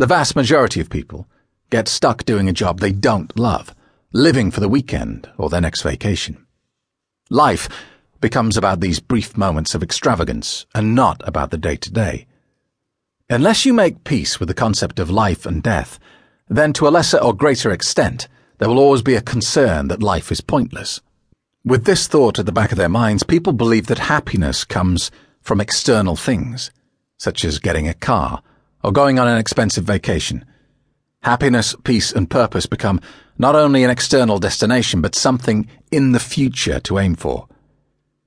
The vast majority of people get stuck doing a job they don't love, living for the weekend or their next vacation. Life becomes about these brief moments of extravagance and not about the day-to-day. Unless you make peace with the concept of life and death, then to a lesser or greater extent, there will always be a concern that life is pointless. With this thought at the back of their minds, people believe that happiness comes from external things, such as getting a car or going on an expensive vacation. Happiness, peace, and purpose become not only an external destination, but something in the future to aim for.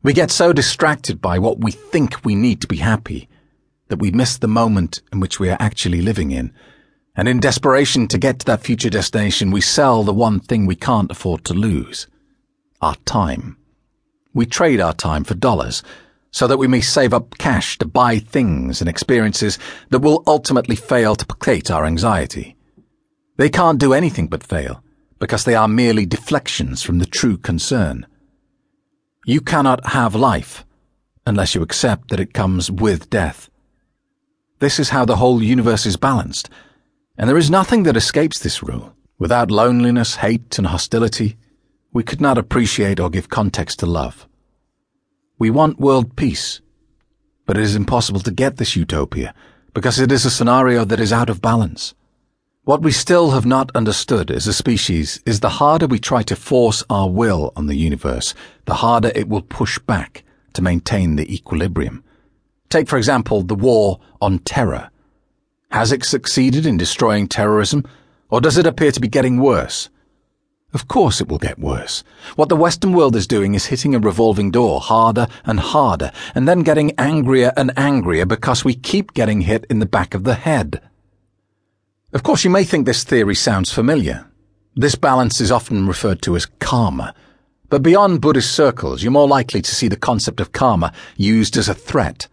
We get so distracted by what we think we need to be happy that we miss the moment in which we are actually living in. And in desperation to get to that future destination, we sell the one thing we can't afford to lose: our time. We trade our time for dollars so that we may save up cash to buy things and experiences that will ultimately fail to placate our anxiety. They can't do anything but fail because they are merely deflections from the true concern. You cannot have life unless you accept that it comes with death. This is how the whole universe is balanced, and there is nothing that escapes this rule. Without loneliness, hate, and hostility, we could not appreciate or give context to love. We want world peace, but it is impossible to get this utopia because it is a scenario that is out of balance. What we still have not understood as a species is the harder we try to force our will on the universe, the harder it will push back to maintain the equilibrium. Take, for example, the war on terror. Has it succeeded in destroying terrorism, or does it appear to be getting worse? Of course it will get worse. What the Western world is doing is hitting a revolving door harder and harder, and then getting angrier and angrier because we keep getting hit in the back of the head. Of course, you may think this theory sounds familiar. This balance is often referred to as karma, but beyond Buddhist circles, you're more likely to see the concept of karma used as a threat.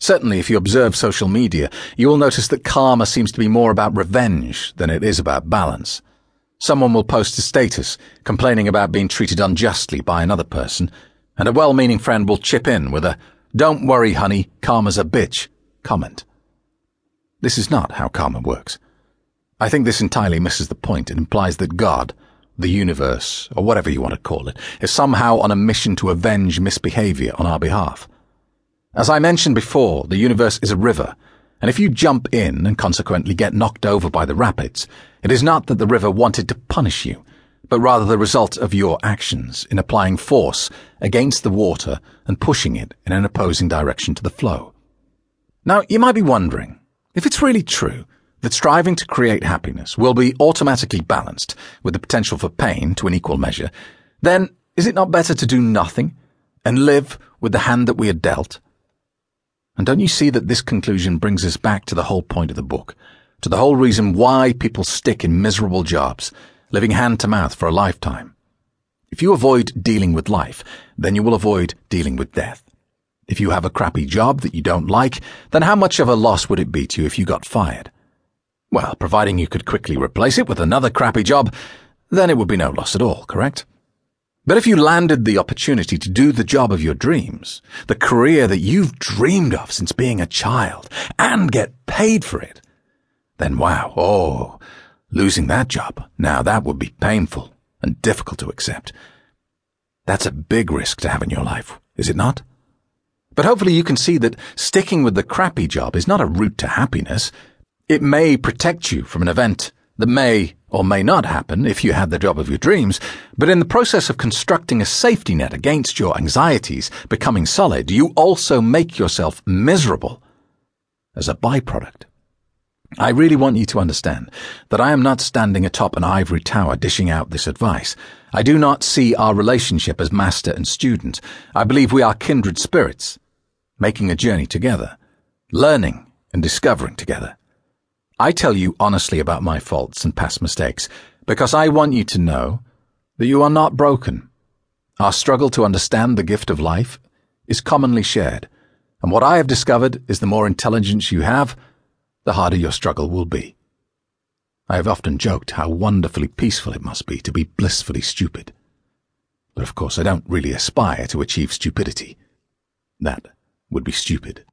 Certainly, if you observe social media, you will notice that karma seems to be more about revenge than it is about balance. Someone will post a status complaining about being treated unjustly by another person, and a well-meaning friend will chip in with a "Don't worry, honey, karma's a bitch" comment. This is not how karma works. I think this entirely misses the point and implies that God, the universe, or whatever you want to call it, is somehow on a mission to avenge misbehavior on our behalf. As I mentioned before, the universe is a river, and if you jump in and consequently get knocked over by the rapids, it is not that the river wanted to punish you, but rather the result of your actions in applying force against the water and pushing it in an opposing direction to the flow. Now, you might be wondering, if it's really true that striving to create happiness will be automatically balanced with the potential for pain to an equal measure, then is it not better to do nothing and live with the hand that we are dealt? And don't you see that this conclusion brings us back to the whole point of the book, to the whole reason why people stick in miserable jobs, living hand to mouth for a lifetime? If you avoid dealing with life, then you will avoid dealing with death. If you have a crappy job that you don't like, then how much of a loss would it be to you if you got fired? Well, providing you could quickly replace it with another crappy job, then it would be no loss at all, correct? But if you landed the opportunity to do the job of your dreams, the career that you've dreamed of since being a child, and get paid for it, then wow, losing that job, now that would be painful and difficult to accept. That's a big risk to have in your life, is it not? But hopefully you can see that sticking with the crappy job is not a route to happiness. It may protect you from an event that may or may not happen if you had the job of your dreams, but in the process of constructing a safety net against your anxieties becoming solid, you also make yourself miserable as a byproduct. I really want you to understand that I am not standing atop an ivory tower dishing out this advice. I do not see our relationship as master and student. I believe we are kindred spirits, making a journey together, learning and discovering together. I tell you honestly about my faults and past mistakes because I want you to know that you are not broken. Our struggle to understand the gift of life is commonly shared, and what I have discovered is the more intelligence you have, the harder your struggle will be. I have often joked how wonderfully peaceful it must be to be blissfully stupid. But of course I don't really aspire to achieve stupidity. That would be stupid.